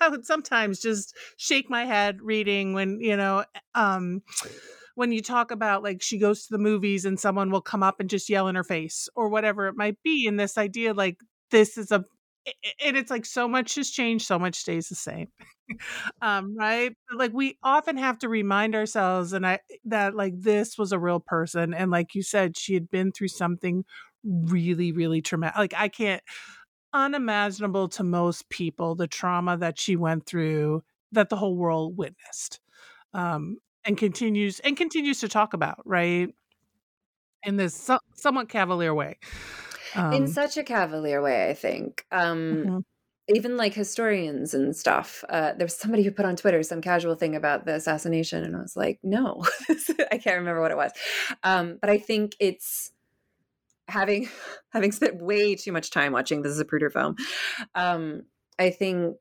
I would sometimes just shake my head reading when, you know, um, when you talk about like she goes to the movies and someone will come up and just yell in her face or whatever it might be. And this idea like this is a and it's like so much has changed, so much stays the same. um, right. But like we often have to remind ourselves and I that like this was a real person. And like you said, she had been through something really, really traumatic. Like I can't unimaginable to most people, the trauma that she went through that the whole world witnessed um, and continues and continues to talk about. Right. In this so- somewhat cavalier way. Um, in such a cavalier way, I think. Um, mm-hmm. Even like historians and stuff. Uh, there was somebody who put on Twitter some casual thing about the assassination, and I was like, no. I can't remember what it was. Um, but I think it's having having spent way too much time watching the Zapruder film, um, I think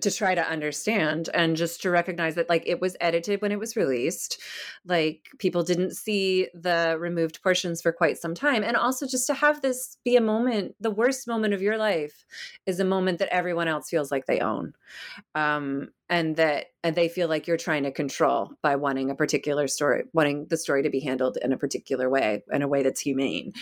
to try to understand and just to recognize that like it was edited when it was released, like people didn't see the removed portions for quite some time. And also just to have this be a moment, the worst moment of your life is a moment that everyone else feels like they own. Um, and that and they feel like you're trying to control by wanting a particular story, wanting the story to be handled in a particular way, in a way that's humane.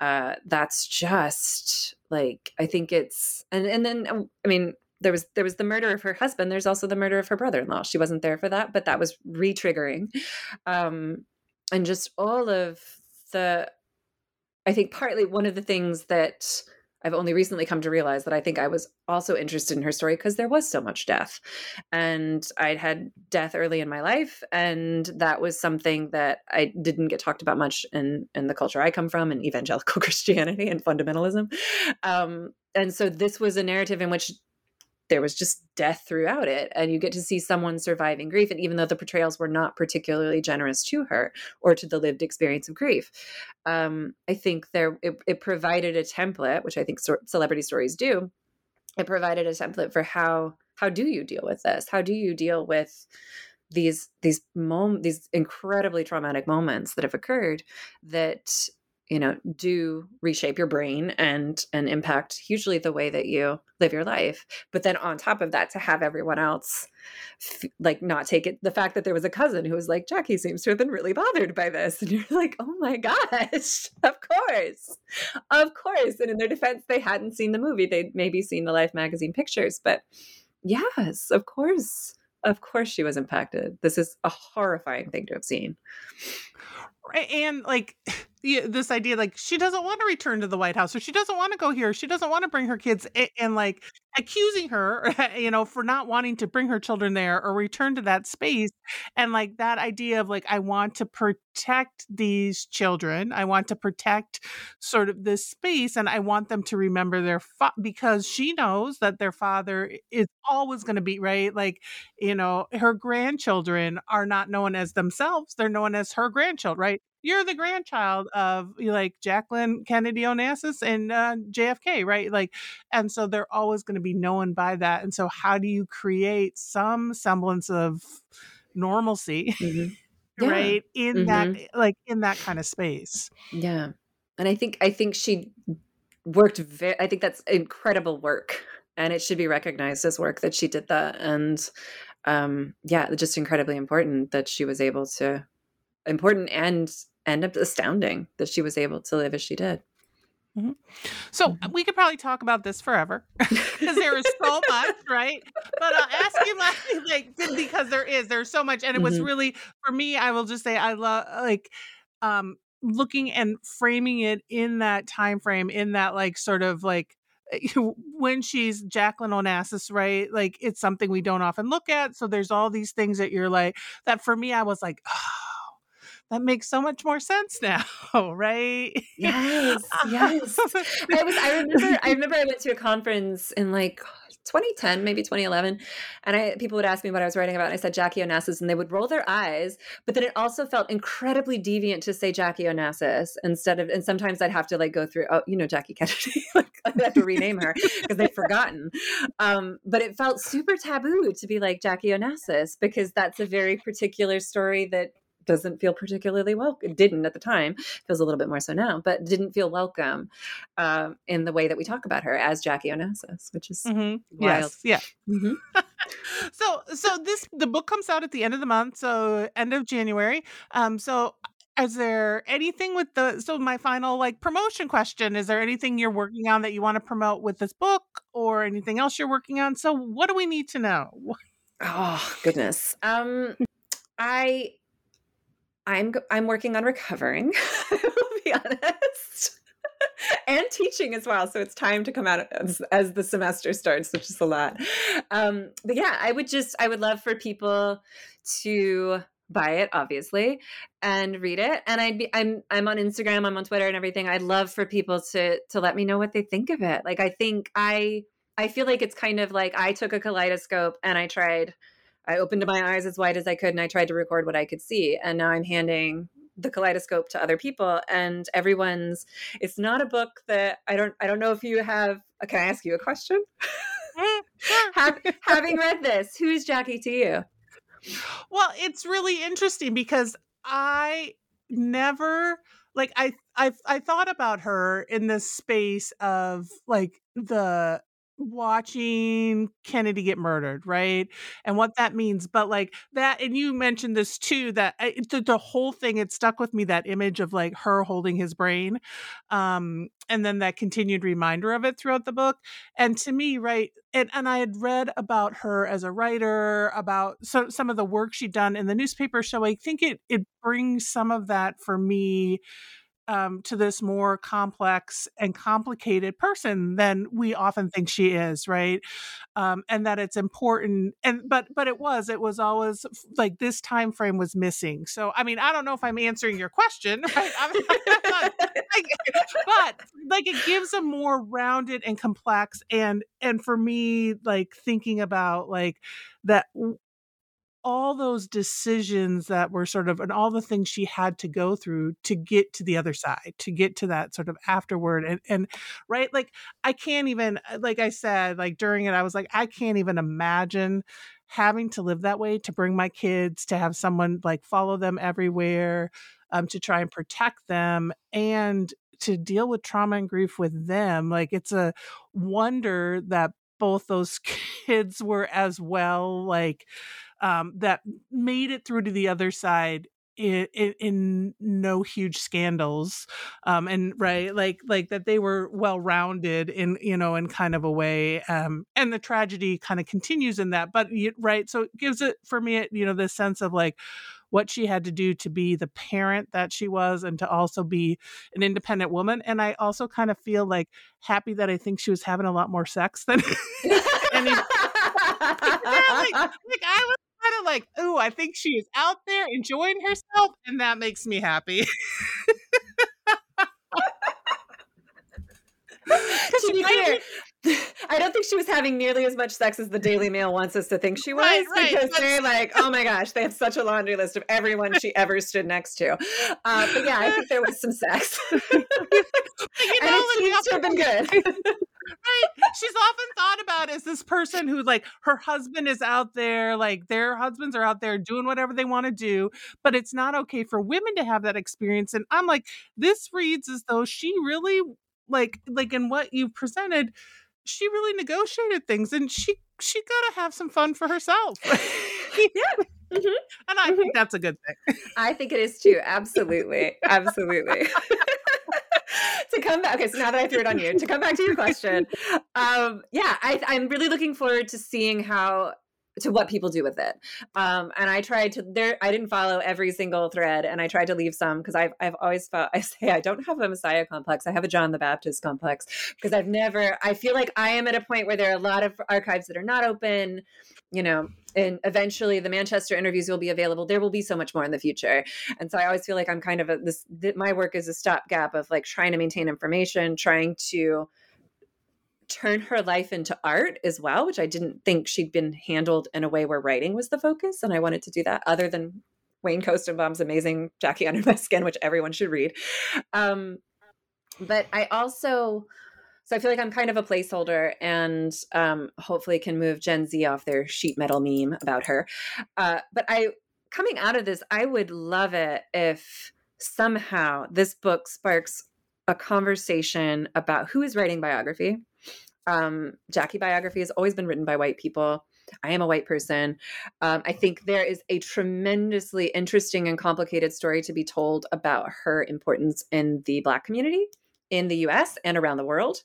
Uh, that's just like, I think it's, and, and then, I mean, There was there was the murder of her husband. There's also the murder of her brother-in-law. She wasn't there for that, but that was re-triggering. Um, and just all of the, I think partly one of the things that I've only recently come to realize that I think I was also interested in her story because there was so much death. And I'd had death early in my life. And that was something that I didn't get talked about much in, in the culture I come from, in evangelical Christianity and fundamentalism. Um, and so this was a narrative in which there was just death throughout it. And you get to see someone surviving grief. And even though the portrayals were not particularly generous to her or to the lived experience of grief, um, I think there it, it provided a template, which I think so- celebrity stories do. It provided a template for how how do you deal with this? How do you deal with these these mom- these incredibly traumatic moments that have occurred that, you know, do reshape your brain and and impact hugely the way that you live your life. But then on top of that, to have everyone else f- like not take it, the fact that there was a cousin who was like, Jackie seems to have been really bothered by this. And you're like, oh my gosh, of course, of course. And in their defense, they hadn't seen the movie. They'd maybe seen the Life magazine pictures, but yes, of course. Of course she was impacted. This is a horrifying thing to have seen. Right. And like this idea, like she doesn't want to return to the White House or she doesn't want to go here. She doesn't want to bring her kids and, and like accusing her, you know, for not wanting to bring her children there or return to that space. And like that idea of like, I want to protect these children. I want to protect sort of this space. And I want them to remember their fa- because she knows that their father is always going to be right. Like, you know, her grandchildren are not known as themselves. They're known as her grandchildren, right? You're the grandchild of like Jacqueline Kennedy Onassis and uh, J F K, right? Like, and so they're always going to be known by that. And so how do you create some semblance of normalcy, mm-hmm. right? Yeah. In mm-hmm. that, like in that kind of space. Yeah. And I think, I think she worked very, I think that's incredible work and it should be recognized as work that she did that. And um, yeah, just incredibly important that she was able to, important and And astounding that she was able to live as she did. Mm-hmm. So mm-hmm. we could probably talk about this forever because there is so much, right? But I'll ask you, my, like, because there is, there's so much, and it mm-hmm. was really for me. I will just say, I love like um, looking and framing it in that time frame, in that like sort of like when she's Jacqueline Onassis, right? Like, it's something we don't often look at. So there's all these things that you're like, that for me, I was like, oh, that makes so much more sense now, right? Yes, yes. I was. I remember. I remember. I went to a conference in like twenty ten, maybe twenty eleven, and I people would ask me what I was writing about, and I said Jackie Onassis, and they would roll their eyes. But then it also felt incredibly deviant to say Jackie Onassis instead of. And sometimes I'd have to like go through. Oh, you know Jackie Kennedy. Like I'd have to rename her because they've forgotten. Um, but it felt super taboo to be like Jackie Onassis because that's a very particular story that. Doesn't feel particularly welcome. It didn't at the time. Feels a little bit more so now, but didn't feel welcome um, in the way that we talk about her as Jackie Onassis, which is mm-hmm. wild. Yes. Yeah. Mm-hmm. so, so this the book comes out at the end of the month, so end of January. Um, so, is there anything with the? So, my final like promotion question: is there anything you're working on that you want to promote with this book, or anything else you're working on? So, what do we need to know? Oh goodness, um, I. I'm I'm working on recovering, I will be honest, and teaching as well. So it's time to come out as, as the semester starts, which is a lot. Um, but yeah, I would just, I would love for people to buy it, obviously, and read it. And I'd be, I'm I'm on Instagram, I'm on Twitter and everything. I'd love for people to to let me know what they think of it. Like I think I I feel like it's kind of like I took a kaleidoscope and I tried. I opened my eyes as wide as I could and I tried to record what I could see. And now I'm handing the kaleidoscope to other people and everyone's, it's not a book that I don't, I don't know if you have, can I ask you a question? have, having read this, who's Jackie to you? Well, it's really interesting because I never, like I, I, I thought about her in this space of like the, watching Kennedy get murdered, right? And what that means. But like that, and you mentioned this too, that I, the, the whole thing, it stuck with me, that image of like her holding his brain. Um, and then that continued reminder of it throughout the book. And to me, right, and, and I had read about her as a writer, about so, some of the work she'd done in the newspaper. So I think it it brings some of that for me Um, to this more complex and complicated person than we often think she is, right? Um, and that it's important. And but but it was it was always like this time frame was missing. So I mean, I don't know if I'm answering your question, right? I'm, I'm not, like, but like it gives a more rounded and complex and and for me, like thinking about like that. All those decisions that were sort of, and all the things she had to go through to get to the other side, to get to that sort of afterward. And, and right. Like I can't even, like I said, like during it, I was like, I can't even imagine having to live that way, to bring my kids, to have someone like follow them everywhere, um, to try and protect them and to deal with trauma and grief with them. Like it's a wonder that both those kids were as well, like, Um, that made it through to the other side in, in, in no huge scandals, um, and right, like like that they were well rounded in you know in kind of a way, um, and the tragedy kind of continues in that. But right, so it gives it for me, it, you know, this sense of like what she had to do to be the parent that she was, and to also be an independent woman. And I also kind of feel like happy that I think she was having a lot more sex than any. like, like I was kind of like, oh, I think she is out there enjoying herself, and that makes me happy. To be clear, I don't think she was having nearly as much sex as the Daily Mail wants us to think she was, right, right, because they're like, oh my gosh, they have such a laundry list of everyone she ever stood next to. Uh, but yeah, I think there was some sex. You know, and it should have been good. Right, she's often thought about as this person who, like, her husband is out there, like their husbands are out there doing whatever they want to do, but it's not okay for women to have that experience. And I'm like, this reads as though she really, like, like in what you presented, she really negotiated things, and she she got to have some fun for herself. Yeah. Mm-hmm. And I mm-hmm. think that's a good thing. I think it is too. Absolutely, absolutely. To come back, okay, so now that I threw it on you, to come back to your question, um, yeah, I, I'm really looking forward to seeing how to what people do with it. Um, and I tried to, there, I didn't follow every single thread, and I tried to leave some, because I've, I've always felt, I say, I don't have a Messiah complex. I have a John the Baptist complex, because I've never, I feel like I am at a point where there are a lot of archives that are not open, you know, and eventually the Manchester interviews will be available. There will be so much more in the future. And so I always feel like I'm kind of a, this, th- my work is a stopgap of like trying to maintain information, trying to turn her life into art as well, which I didn't think she'd been handled in a way where writing was the focus. And I wanted to do that, other than Wayne Kostenbaum's amazing Jackie Under My Skin, which everyone should read. Um, but I also, so I feel like I'm kind of a placeholder, and um, hopefully can move Gen Z off their sheet metal meme about her. Uh, but I, coming out of this, I would love it if somehow this book sparks a conversation about who is writing biography. Um, Jackie biography has always been written by white people. I am a white person. Um, I think there is a tremendously interesting and complicated story to be told about her importance in the Black community in the U S and around the world.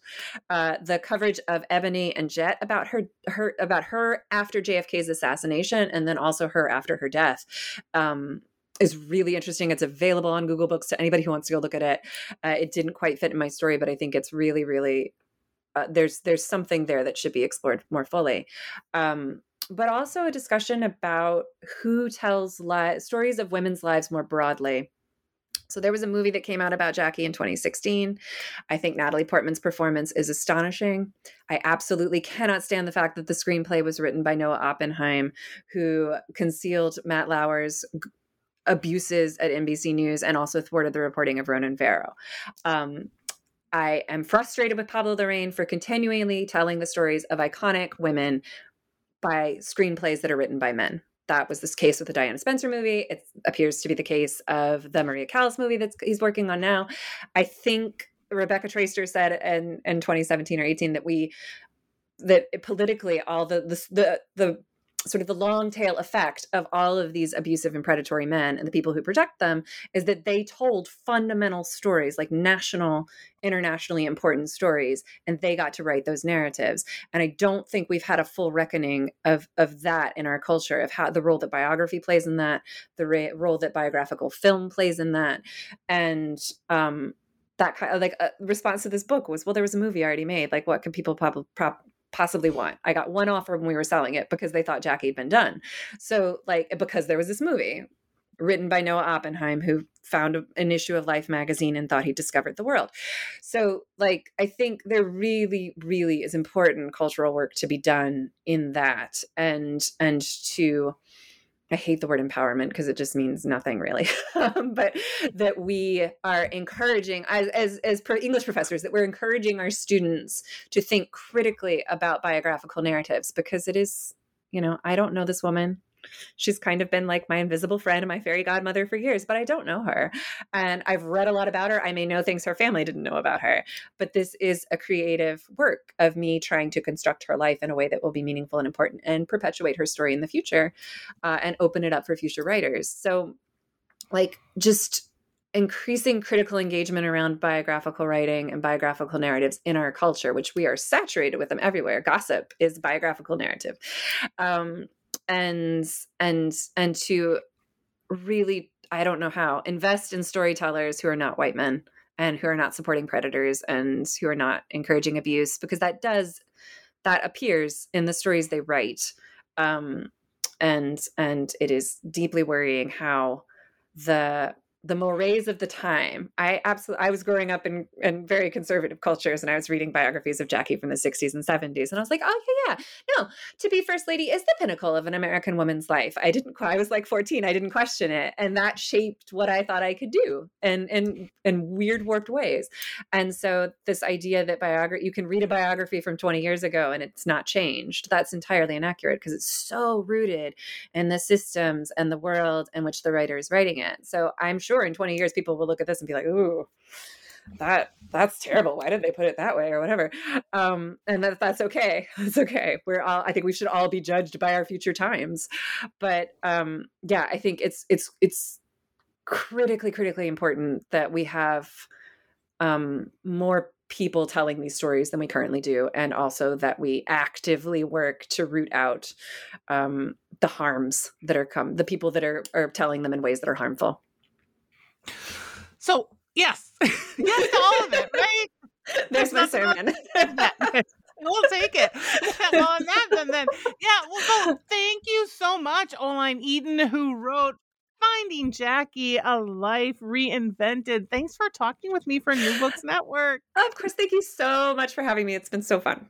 Uh, the coverage of Ebony and Jet about her, her, about her after J F K's assassination, and then also her after her death, um, is really interesting. It's available on Google Books to anybody who wants to go look at it. Uh, it didn't quite fit in my story, but I think it's really, really, uh, there's, there's something there that should be explored more fully. Um, but also a discussion about who tells li- stories of women's lives more broadly. So there was a movie that came out about Jackie in twenty sixteen. I think Natalie Portman's performance is astonishing. I absolutely cannot stand the fact that the screenplay was written by Noah Oppenheim, who concealed Matt Lauer's abuses at N B C News and also thwarted the reporting of Ronan Farrow. Um, I am frustrated with Pablo Larraín for continually telling the stories of iconic women by screenplays that are written by men. That was this case with the Diana Spencer movie. It appears to be the case of the Maria Callas movie that he's working on now. I think Rebecca Traister said in, in twenty seventeen or eighteen that we, that politically all the, the, the, the sort of the long tail effect of all of these abusive and predatory men and the people who protect them is that they told fundamental stories, like national, internationally important stories, and they got to write those narratives. And I don't think we've had a full reckoning of, of that in our culture, of how the role that biography plays in that, the re- role that biographical film plays in that. And, um, that kind of like a response to this book was, well, there was a movie already made. Like, what can people pop, pop, possibly want. I got one offer when we were selling it because they thought Jackie had been done. So like, because there was this movie written by Noah Oppenheim, who found a, an issue of Life magazine and thought he discovered the world. So like, I think there really, really is important cultural work to be done in that. And, and to, I hate the word empowerment because it just means nothing really, but that we are encouraging as, as, as per English professors, that we're encouraging our students to think critically about biographical narratives, because it is, you know, I don't know this woman. She's kind of been like my invisible friend and my fairy godmother for years, but I don't know her. And I've read a lot about her. I may know things her family didn't know about her, but this is a creative work of me trying to construct her life in a way that will be meaningful and important and perpetuate her story in the future, uh, and open it up for future writers. So like just increasing critical engagement around biographical writing and biographical narratives in our culture, which we are saturated with them everywhere. Gossip is biographical narrative. Um, And, and, and to really, I don't know how, invest in storytellers who are not white men and who are not supporting predators and who are not encouraging abuse, because that does, that appears in the stories they write. Um, and, and it is deeply worrying how the, the mores of the time. I absolutely, I was growing up in, in very conservative cultures, and I was reading biographies of Jackie from the sixties and seventies. And I was like, oh yeah, yeah. No, to be first lady is the pinnacle of an American woman's life. I didn't, I was like fourteen. I didn't question it. And that shaped what I thought I could do and, and, in weird warped ways. And so this idea that biography, you can read a biography from twenty years ago and it's not changed. That's entirely inaccurate, because it's so rooted in the systems and the world in which the writer is writing it. So I'm sure Sure, in twenty years, people will look at this and be like, ooh, that that's terrible. Why did they put it that way or whatever? Um, and that, that's okay. That's okay. We're all, I think we should all be judged by our future times. But um, yeah, I think it's, it's, it's critically, critically important that we have um, more people telling these stories than we currently do, and also that we actively work to root out um, the harms that are come, the people that are are telling them in ways that are harmful. So yes, yes to all of it, right? There's, There's my sermon. We'll take it. Well, on that, then, then, yeah. Well, so thank you so much, Oline Eaton, who wrote Finding Jackie, A Life Reinvented. Thanks for talking with me for New Books Network. Of course. Thank you so much for having me. It's been so fun.